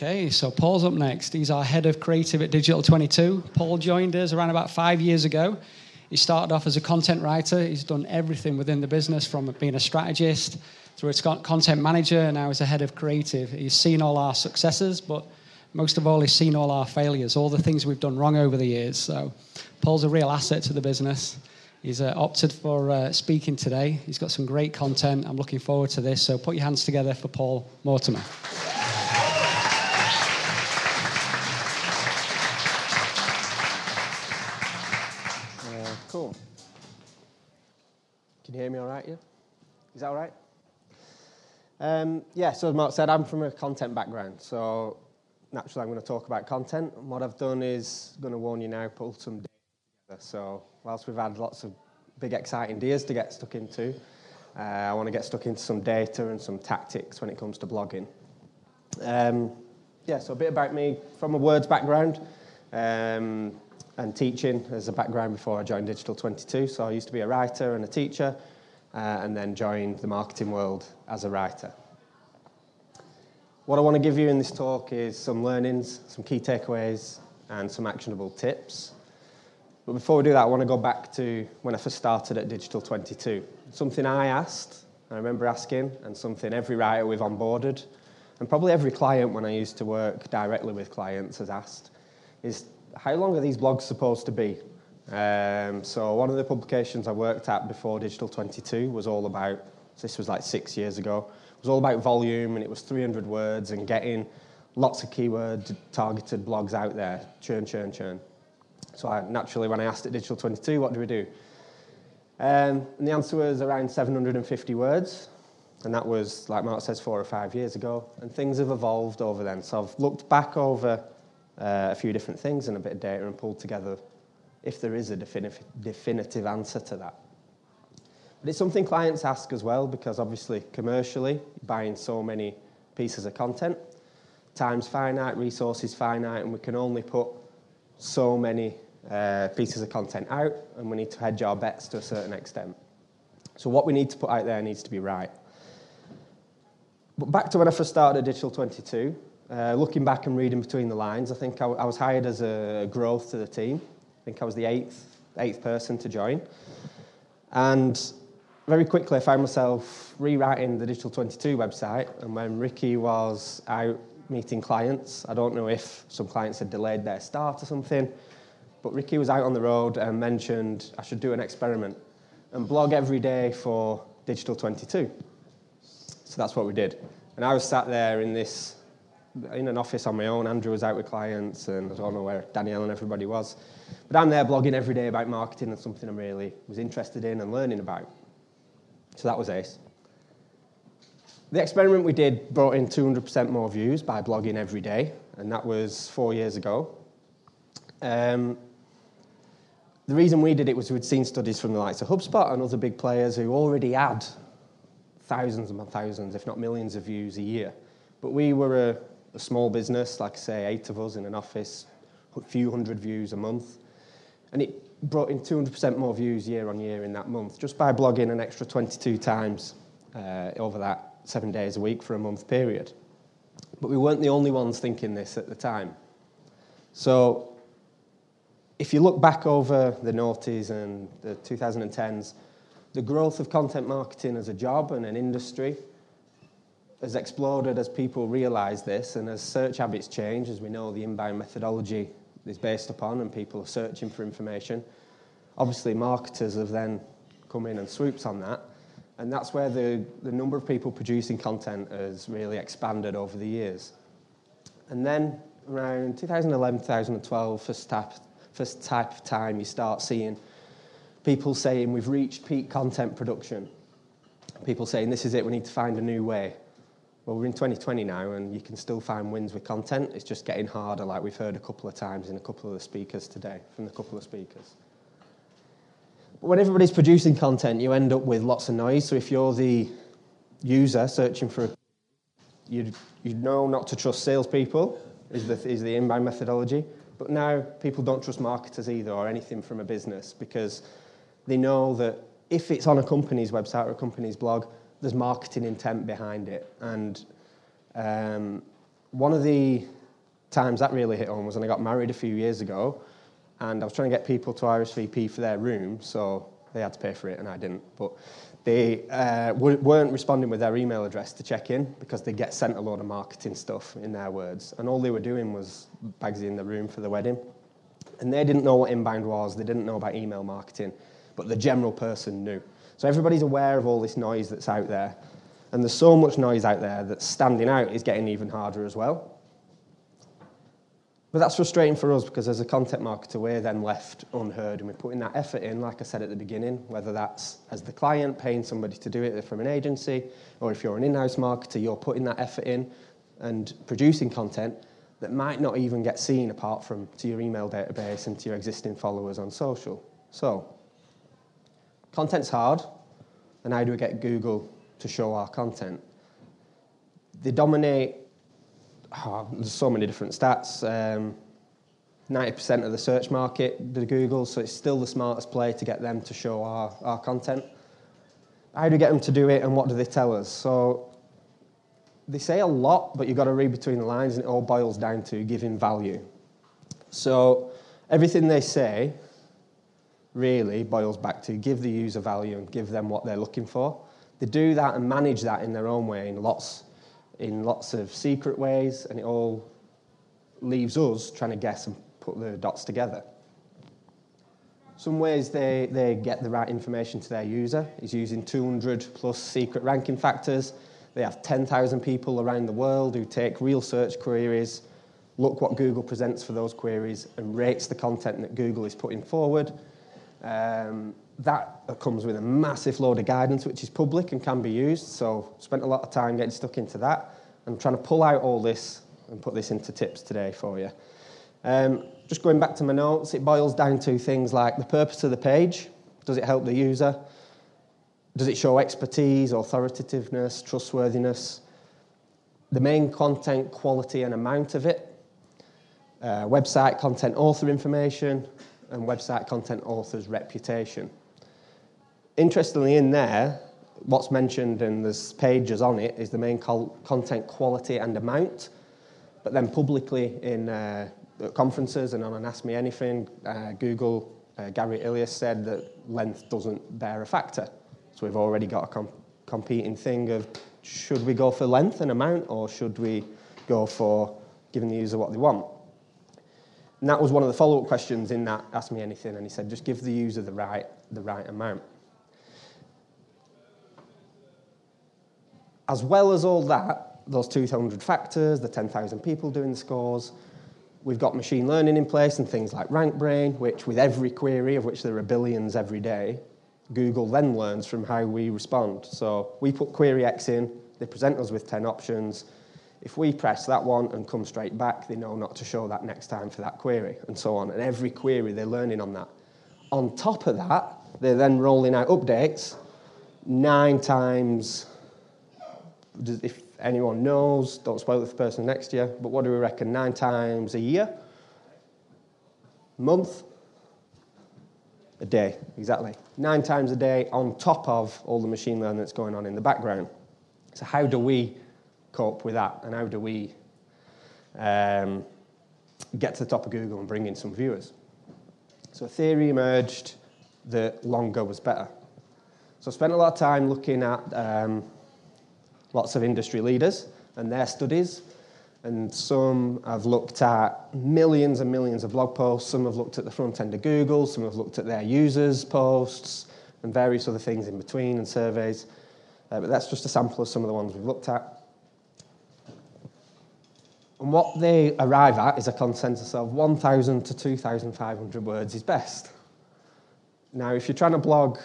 Okay, so Paul's up next. He's our head of creative at Digital 22. Paul joined us around about 5 years ago. He started off as a content writer. He's done everything within the business, from being a strategist through a content manager, and now he's a head of creative. He's seen all our successes, but most of all, he's seen all our failures, all the things we've done wrong over the years. So Paul's a real asset to the business. He's opted for speaking today. He's got some great content. I'm looking forward to this. So put your hands together for Paul Mortimer. Cool. Can you hear me all right, yeah? Is that all right? Yeah, so as Mark said, I'm from a content background. So naturally, I'm going to talk about content. And what I've done is, going to warn you now, put some data together. So whilst we've had lots of big, exciting deals to get stuck into, I want to get stuck into some data and some tactics when it comes to blogging. Yeah, so a bit about me from a words background and teaching as a background before I joined Digital 22. So I used to be a writer and a teacher, and then joined the marketing world as a writer. What I want to give you in this talk is some learnings, some key takeaways, and some actionable tips. But before we do that, I want to go back to when I first started at Digital 22. Something I asked, I remember asking, and something every writer we've onboarded, and probably every client when I used to work directly with clients has asked, is how long are these blogs supposed to be? So one of the publications I worked at before Digital 22 was all about, so this was like 6 years ago, it was all about volume, and it was 300 words and getting lots of keyword-targeted blogs out there. Churn, churn, churn. So I, naturally, when I asked at Digital 22, what do we do? And the answer was around 750 words. And that was, like Mark says, 4 or 5 years ago. And things have evolved over then. So I've looked back over a few different things and a bit of data and pulled together if there is a definitive answer to that. But it's something clients ask as well, because obviously commercially, buying so many pieces of content, time's finite, resources finite, and we can only put so many pieces of content out, and we need to hedge our bets to a certain extent. So what we need to put out there needs to be right. But back to when I first started at Digital 22, looking back and reading between the lines, I think I was hired as a growth to the team. I think I was the eighth person to join. And very quickly, I found myself rewriting the Digital 22 website, and when Ricky was out meeting clients, I don't know if some clients had delayed their start or something, but Ricky was out on the road and mentioned I should do an experiment and blog every day for Digital 22. So that's what we did. And I was sat there in an office on my own. Andrew was out with clients, and I don't know where Danielle and everybody was. But I'm there blogging every day about marketing and something I really was interested in and learning about. So that was ace. The experiment we did brought in 200% more views by blogging every day, and that was 4 years ago. The reason we did it was we'd seen studies from the likes of HubSpot and other big players who already had thousands and thousands, if not millions of views a year. But we were a small business, like I say, 8 of us in an office, a few hundred views a month, and it brought in 200% more views year on year in that month, just by blogging an extra 22 times over that 7 days a week for a month period. But we weren't the only ones thinking this at the time. So if you look back over the noughties and the 2010s, the growth of content marketing as a job and an industry has exploded as people realize this, and as search habits change, as we know the inbound methodology is based upon, and people are searching for information. Obviously, marketers have then come in and swooped on that, and that's where the number of people producing content has really expanded over the years. And then around 2011, 2012, first type of time, you start seeing people saying, we've reached peak content production. People saying, this is it, we need to find a new way. Well, we're in 2020 now, and you can still find wins with content. It's just getting harder, like we've heard a couple of times in a couple of the speakers today, from a couple of speakers. But when everybody's producing content, you end up with lots of noise. So if you're the user searching for, you know not to trust salespeople is the inbound methodology. But now people don't trust marketers either, or anything from a business, because they know that if it's on a company's website or a company's blog, there's marketing intent behind it, and one of the times that really hit home was when I got married a few years ago, and I was trying to get people to RSVP for their room, so they had to pay for it, and I didn't. But they weren't responding with their email address to check in because they get sent a load of marketing stuff, in their words. And all they were doing was Bagsy in the room for the wedding. And they didn't know what inbound was. They didn't know about email marketing. But the general person knew. So everybody's aware of all this noise that's out there. And there's so much noise out there that standing out is getting even harder as well. But that's frustrating for us because as a content marketer, we're then left unheard, and we're putting that effort in, like I said at the beginning, whether that's as the client paying somebody to do it from an agency, or if you're an in-house marketer, you're putting that effort in and producing content that might not even get seen apart from to your email database and to your existing followers on social. So content's hard, and how do we get Google to show our content? They dominate. Oh, there's so many different stats. 90% of the search market, the Google, so it's still the smartest play to get them to show our content. How do we get them to do it, and what do they tell us? So they say a lot, but you've got to read between the lines, and it all boils down to giving value. So everything they say really boils back to give the user value and give them what they're looking for. They do that and manage that in their own way in lots of secret ways, and it all leaves us trying to guess and put the dots together. Some ways they get the right information to their user is using 200+ secret ranking factors. They have 10,000 people around the world who take real search queries, look what Google presents for those queries, and rates the content that Google is putting forward. That comes with a massive load of guidance, which is public and can be used, so spent a lot of time getting stuck into that and trying to pull out all this and put this into tips today for you. Just going back to my notes, it boils down to things like the purpose of the page. Does it help the user? Does it show expertise, authoritativeness, trustworthiness? The main content quality and amount of it. Website content author information, and website content author's reputation. Interestingly, in there, what's mentioned, and there's pages on it, is the main content quality and amount. But then publicly in conferences and on an Ask Me Anything, Google, Gary Ilyas said that length doesn't bear a factor. So we've already got a competing thing of, should we go for length and amount, or should we go for giving the user what they want? And that was one of the follow-up questions in that Ask Me Anything, and he said, just give the user the right amount. As well as all that, those 200 factors, the 10,000 people doing the scores, we've got machine learning in place and things like RankBrain, which with every query, of which there are billions every day, Google then learns from how we respond. So we put query X in, they present us with 10 options. If we press that one and come straight back, they know not to show that next time for that query, and so on. And every query, they're learning on that. On top of that, they're then rolling out updates 9 times. If anyone knows, don't spoil it for the person next to you, but what do we reckon? 9 times a year? Month? A day, exactly. 9 times a day on top of all the machine learning that's going on in the background. So how do we cope with that, and how do we get to the top of Google and bring in some viewers? So a theory emerged that longer was better. So I spent a lot of time looking at lots of industry leaders and their studies, and some have looked at millions and millions of blog posts, some have looked at the front end of Google, some have looked at their users' posts, and various other things in between and surveys, but that's just a sample of some of the ones we've looked at. And what they arrive at is a consensus of 1,000 to 2,500 words is best. Now, if you're trying to blog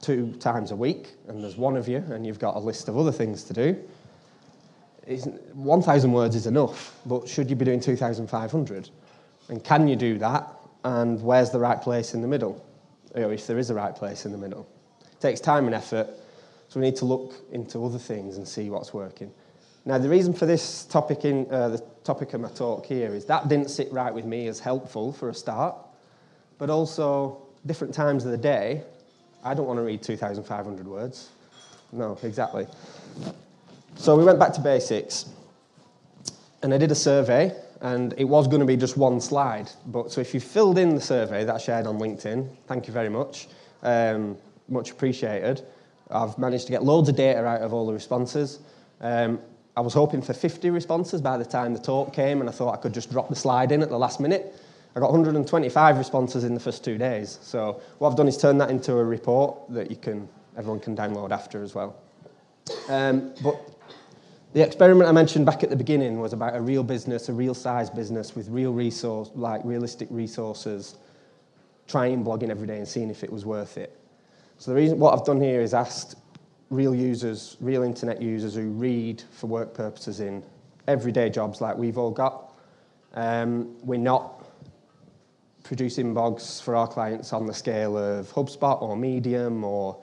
2 times a week, and there's one of you, and you've got a list of other things to do, 1,000 words is enough, but should you be doing 2,500? And can you do that? And where's the right place in the middle? Or if there is a right place in the middle. It takes time and effort, so we need to look into other things and see what's working. Now, the reason for this topic in the topic of my talk here is that didn't sit right with me as helpful for a start, but also different times of the day, I don't want to read 2,500 words. No, exactly. So we went back to basics. and I did a survey, and it was going to be just one slide. But so if you filled in the survey that I shared on LinkedIn, thank you very much, much appreciated. I've managed to get loads of data out of all the responses. I was hoping for 50 responses by the time the talk came, and I thought I could just drop the slide in at the last minute. I got 125 responses in the first 2 days. So what I've done is turn that into a report that you can, everyone can download after as well. But the experiment I mentioned back at the beginning was about a real business, a real size business with real resource, like realistic resources, trying blogging every day and seeing if it was worth it. So the reason what I've done here is asked real users, real internet users who read for work purposes in everyday jobs like we've all got. We're not producing blogs for our clients on the scale of HubSpot or Medium or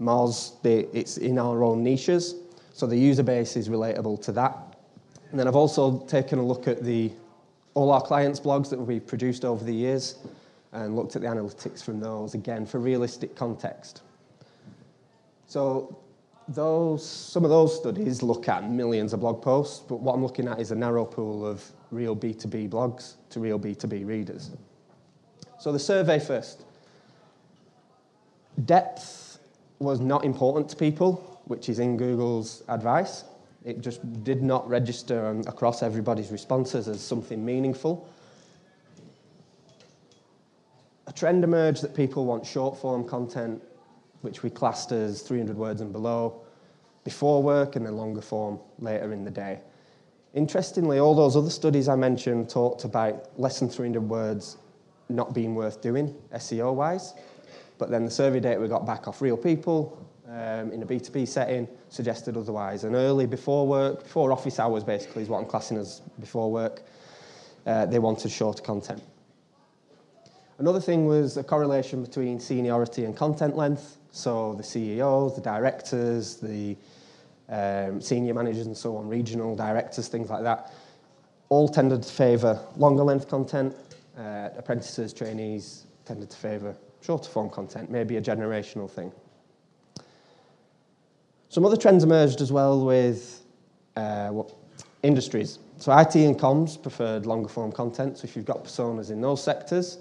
Moz. It's in our own niches, so the user base is relatable to that. And then I've also taken a look at all our clients' blogs that we've produced over the years and looked at the analytics from those, again, for realistic context. So some of those studies look at millions of blog posts, but what I'm looking at is a narrow pool of real B2B blogs to real B2B readers. So the survey first. Depth was not important to people, which is in Google's advice. It just did not register across everybody's responses as something meaningful. A trend emerged that people want short-form content, which we classed as 300 words and below, before work, and then longer form later in the day. Interestingly, all those other studies I mentioned talked about less than 300 words not being worth doing, SEO-wise, but then the survey data we got back off real people in a B2B setting suggested otherwise. And early before work, before office hours basically is what I'm classing as before work, they wanted shorter content. Another thing was a correlation between seniority and content length. So the CEOs, the directors, the senior managers and so on, regional directors, things like that, all tended to favour longer length content. Apprentices, trainees tended to favour shorter form content, maybe a generational thing. Some other trends emerged as well with industries. So IT and comms preferred longer form content. So if you've got personas in those sectors,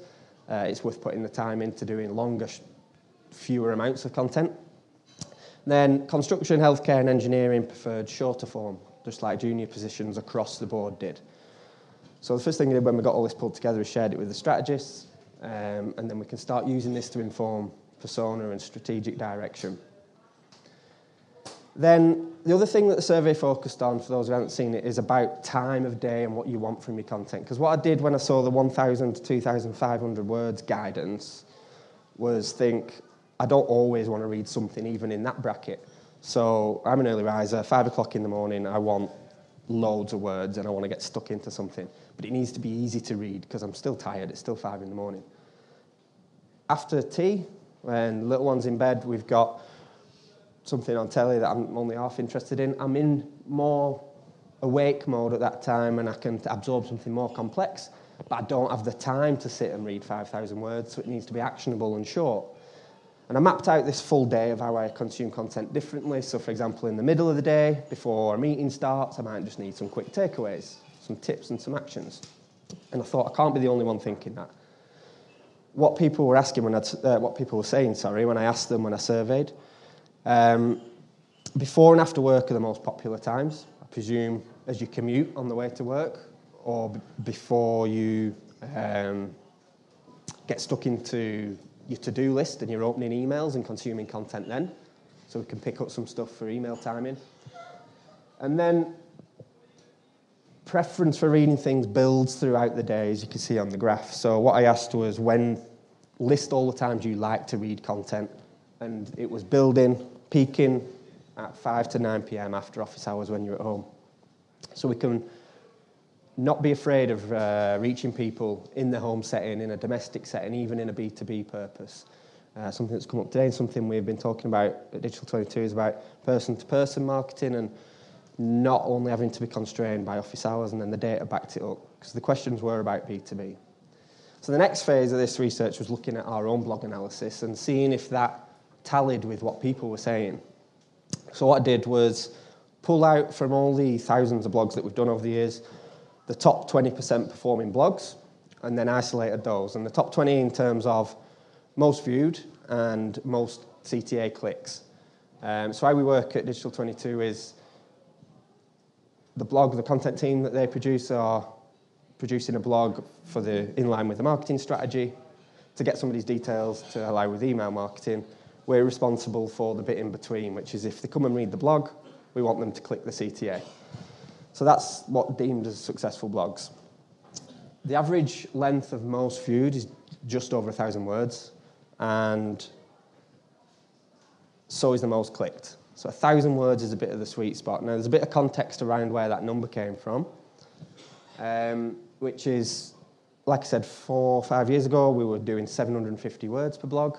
it's worth putting the time into doing longer, fewer amounts of content. And then construction, healthcare, and engineering preferred shorter form, just like junior positions across the board did. So the first thing we did when we got all this pulled together is shared it with the strategists, and then we can start using this to inform persona and strategic direction. Then the other thing that the survey focused on, for those who haven't seen it, is about time of day and what you want from your content. Because what I did when I saw the 1,000 to 2,500 words guidance was think, I don't always want to read something even in that bracket. So I'm an early riser, 5 o'clock in the morning, I want loads of words and I want to get stuck into something. But it needs to be easy to read because I'm still tired, it's still 5 in the morning. After tea, when the little one's in bed, we've got something on telly that I'm only half interested in. I'm in more awake mode at that time and I can absorb something more complex, but I don't have the time to sit and read 5,000 words, so it needs to be actionable and short. And I mapped out this full day of how I consume content differently. So for example, in the middle of the day, before a meeting starts, I might just need some quick takeaways, some tips and some actions. And I thought, I can't be the only one thinking that. What people were asking when I asked them when I surveyed, before and after work are the most popular times, I presume, as you commute on the way to work or before you get stuck into your to-do list and you're opening emails and consuming content then. So we can pick up some stuff for email timing. And then preference for reading things builds throughout the day, as you can see on the graph. So what I asked was list all the times you like to read content. And it was peaking at 5 to 9 p.m. after office hours when you're at home. So we can not be afraid of reaching people in the home setting, in a domestic setting, even in a B2B purpose. Something that's come up today and something we've been talking about at Digital 22 is about person-to-person marketing and not only having to be constrained by office hours, and then the data backed it up because the questions were about B2B. So the next phase of this research was looking at our own blog analysis and seeing if that tallied with what people were saying. So what I did was pull out from all the thousands of blogs that we've done over the years, the top 20% performing blogs, and then isolated those. And the top 20 in terms of most viewed and most CTA clicks. So how we work at Digital 22 is the blog, the content team that they produce are producing a blog for the in line with the marketing strategy to get somebody's details to align with email marketing. We're responsible for the bit in between, which is if they come and read the blog, we want them to click the CTA. So that's what deemed as successful blogs. The average length of most viewed is just over 1,000 words, and so is the most clicked. So 1,000 words is a bit of the sweet spot. Now, there's a bit of context around where that number came from, which is, like I said, 4 or 5 years ago, we were doing 750 words per blog.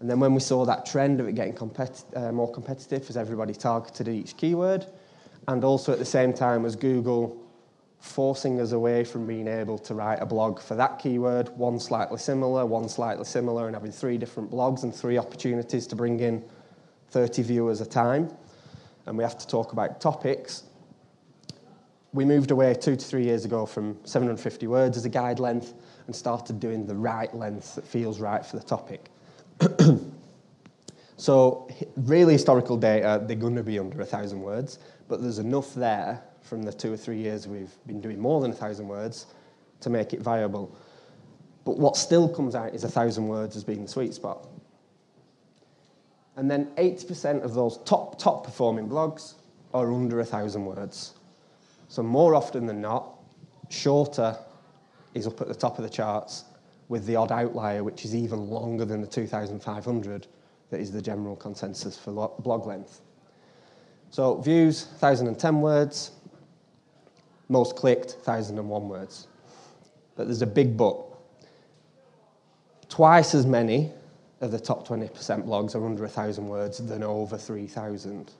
And then when we saw that trend of it getting more competitive as everybody targeted each keyword, and also at the same time as Google forcing us away from being able to write a blog for that keyword, one slightly similar, and having 3 different blogs and 3 opportunities to bring in 30 viewers a time, and we have to talk about topics. We moved away 2 to 3 years ago from 750 words as a guide length and started doing the right length that feels right for the topic. So really historical data, they're going to be under 1,000 words, but there's enough there from the 2 or 3 years we've been doing more than 1,000 words to make it viable. But what still comes out is 1,000 words as being the sweet spot. And then 80% of those top performing blogs are under 1,000 words. So more often than not, shorter is up at the top of the charts with the odd outlier, which is even longer than the 2,500 that is the general consensus for blog length. So views, 1,010 words. Most clicked, 1,001 words. But there's a big but. Twice as many of the top 20% blogs are under 1,000 words than over 3,000.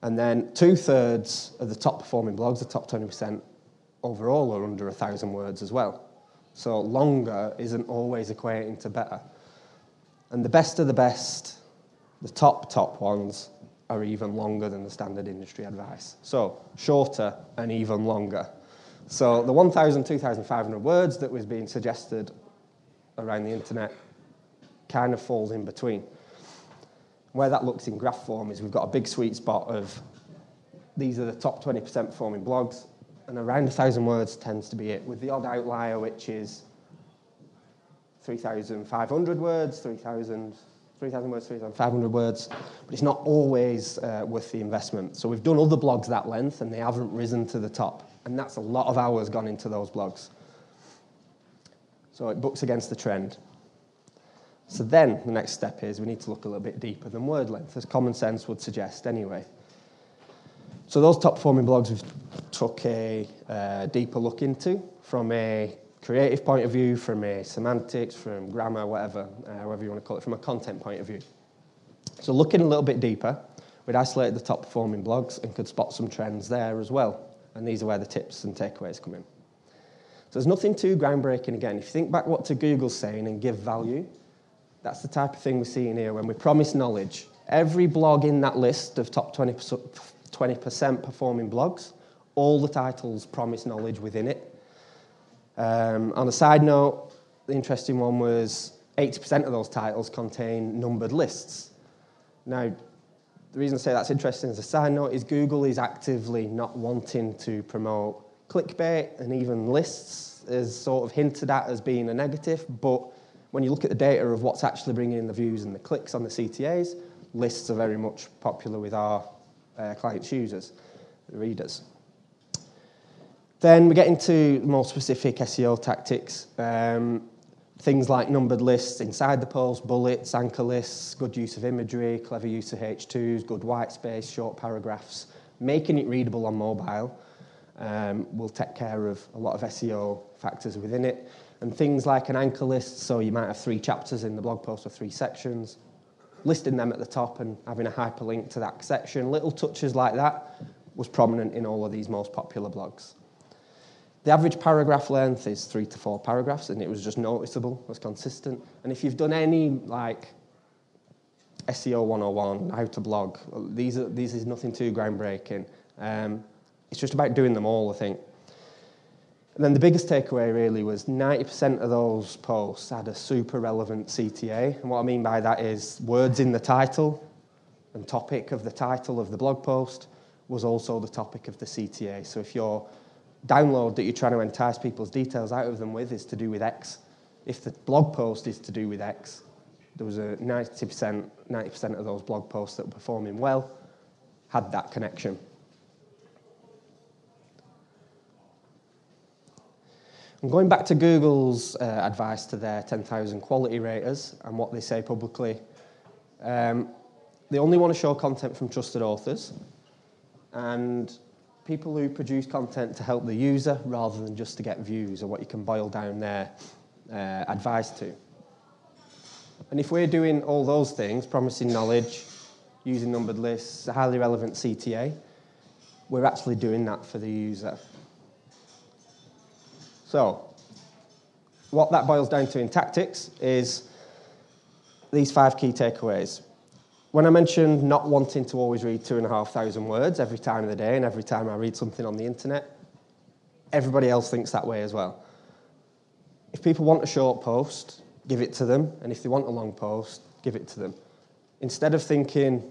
And then 2/3 of the top performing blogs, the top 20% overall, are under 1,000 words as well. So longer isn't always equating to better. And the best of the best, the top ones, are even longer than the standard industry advice. So shorter and even longer. So the 1,000, 2,500 words that was being suggested around the internet kind of falls in between. Where that looks in graph form is we've got a big sweet spot of these are the top 20% performing blogs, and around 1,000 words tends to be it, with the odd outlier, which is 3,500 words, 3,000 words, 3,500 words, but it's not always worth the investment. So we've done other blogs that length, and they haven't risen to the top, and that's a lot of hours gone into those blogs. So it bucks against the trend. So then the next step is we need to look a little bit deeper than word length, as common sense would suggest anyway. So those top-performing blogs we've took a deeper look into from a creative point of view, from a semantics, from grammar, whatever, however you want to call it, from a content point of view. So looking a little bit deeper, we'd isolated the top performing blogs and could spot some trends there as well. And these are where the tips and takeaways come in. So there's nothing too groundbreaking again. If you think back what to Google's saying and give value, that's the type of thing we're seeing here when we promise knowledge. Every blog in that list of top 20% performing blogs, all the titles promise knowledge within it. On a side note, the interesting one was 80% of those titles contain numbered lists. Now, the reason I say that's interesting as a side note is Google is actively not wanting to promote clickbait, and even lists is sort of hinted at as being a negative, but when you look at the data of what's actually bringing in the views and the clicks on the CTAs, lists are very much popular with our clients' users, readers. Then we get into more specific SEO tactics, things like numbered lists inside the post, bullets, anchor lists, good use of imagery, clever use of H2s, good white space, short paragraphs, making it readable on mobile will take care of a lot of SEO factors within it. And things like an anchor list, so you might have 3 chapters in the blog post or 3 sections, listing them at the top and having a hyperlink to that section, little touches like that was prominent in all of these most popular blogs. The average paragraph length is 3 to 4 paragraphs, and it was just noticeable, was consistent. And if you've done any like SEO 101, how to blog, these is nothing too groundbreaking. It's just about doing them all, I think. And then the biggest takeaway really was 90% of those posts had a super relevant CTA. And what I mean by that is words in the title and topic of the title of the blog post was also the topic of the CTA. So if your download that you're trying to entice people's details out of them with is to do with X, if the blog post is to do with X, there was a 90% of those blog posts that were performing well had that connection. And going back to Google's advice to their 10,000 quality raters and what they say publicly, they only want to show content from trusted authors and people who produce content to help the user rather than just to get views, or what you can boil down their advice to. And if we're doing all those things, promising knowledge, using numbered lists, a highly relevant CTA, we're actually doing that for the user. So what that boils down to in tactics is these 5 key takeaways. When I mentioned not wanting to always read 2,500 words every time of the day and every time I read something on the internet, everybody else thinks that way as well. If people want a short post, give it to them, and if they want a long post, give it to them. Instead of thinking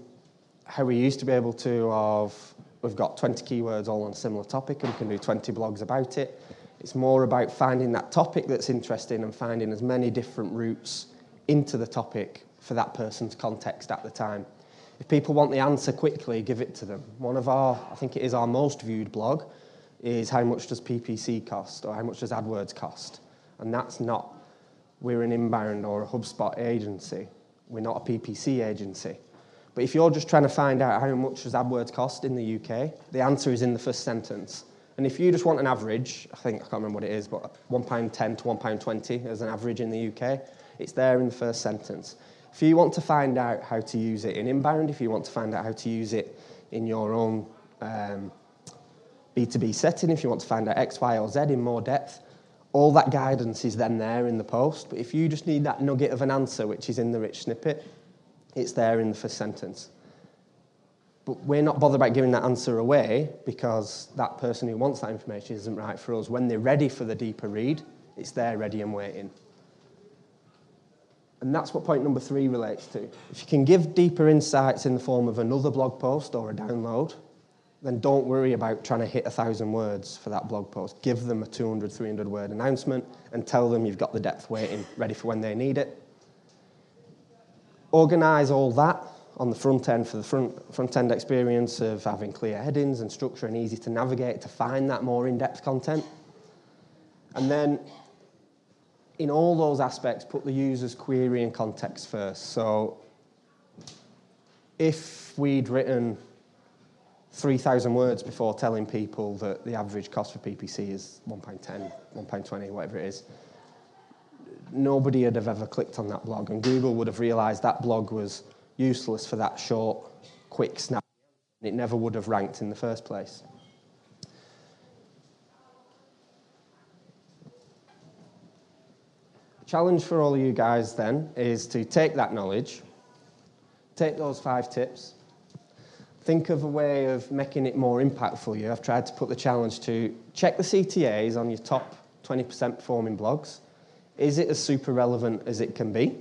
how we used to be able to of we've got 20 keywords all on a similar topic and we can do 20 blogs about it, it's more about finding that topic that's interesting and finding as many different routes into the topic for that person's context at the time. If people want the answer quickly, give it to them. One of our, I think it is our most viewed blog, is how much does PPC cost or how much does AdWords cost? And that's not, we're an Inbound or a HubSpot agency. We're not a PPC agency. But if you're just trying to find out how much does AdWords cost in the UK, the answer is in the first sentence. And if you just want an average, I can't remember what it is, but £1.10 to £1.20 as an average in the UK, it's there in the first sentence. If you want to find out how to use it in Inbound, if you want to find out how to use it in your own B2B setting, if you want to find out X, Y, or Z in more depth, all that guidance is then there in the post. But if you just need that nugget of an answer, which is in the rich snippet, it's there in the first sentence. But we're not bothered about giving that answer away because that person who wants that information isn't right for us. When they're ready for the deeper read, it's there ready and waiting. And that's what point number 3 relates to. If you can give deeper insights in the form of another blog post or a download, then don't worry about trying to hit 1,000 words for that blog post. Give them a 200, 300 word announcement and tell them you've got the depth waiting, ready for when they need it. Organize all that on the front end for the front end experience of having clear headings and structure and easy to navigate to find that more in-depth content. And then in all those aspects, put the user's query and context first. So if we'd written 3,000 words before telling people that the average cost for PPC is £1.10, £1.20, whatever it is, nobody would have ever clicked on that blog, and Google would have realised that blog was useless for that short, quick snap. It never would have ranked in the first place. The challenge for all of you guys then is to take that knowledge, take those 5 tips, think of a way of making it more impactful. You have tried to put the challenge to check the CTAs on your top 20% performing blogs. Is it as super relevant as it can be?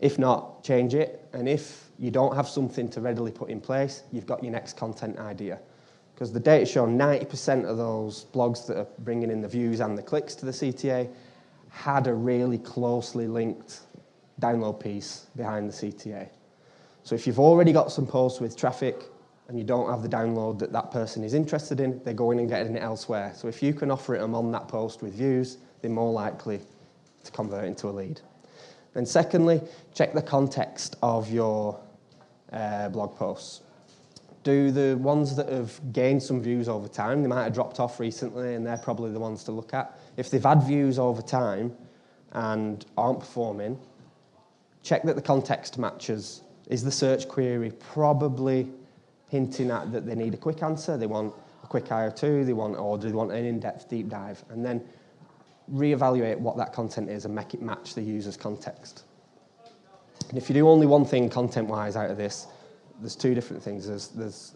If not, change it. And if you don't have something to readily put in place, you've got your next content idea. Because the data show 90% of those blogs that are bringing in the views and the clicks to the CTA had a really closely linked download piece behind the CTA. So if you've already got some posts with traffic and you don't have the download that that person is interested in, they're going and getting it elsewhere. So if you can offer it them on that post with views, they're more likely to convert into a lead. And secondly, check the context of your blog posts. Do the ones that have gained some views over time, they might have dropped off recently and they're probably the ones to look at. If they've had views over time and aren't performing, check that the context matches. Is the search query probably hinting at that they need a quick answer, they want a quick IO2, or do they want an in-depth deep dive? And then reevaluate what that content is and make it match the user's context. And if you do only one thing content-wise out of this, there's two different things. There's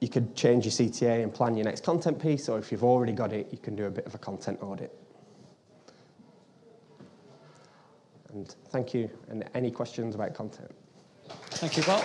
you could change your CTA and plan your next content piece, or if you've already got it, you can do a bit of a content audit. And thank you. And any questions about content? Thank you, Paul.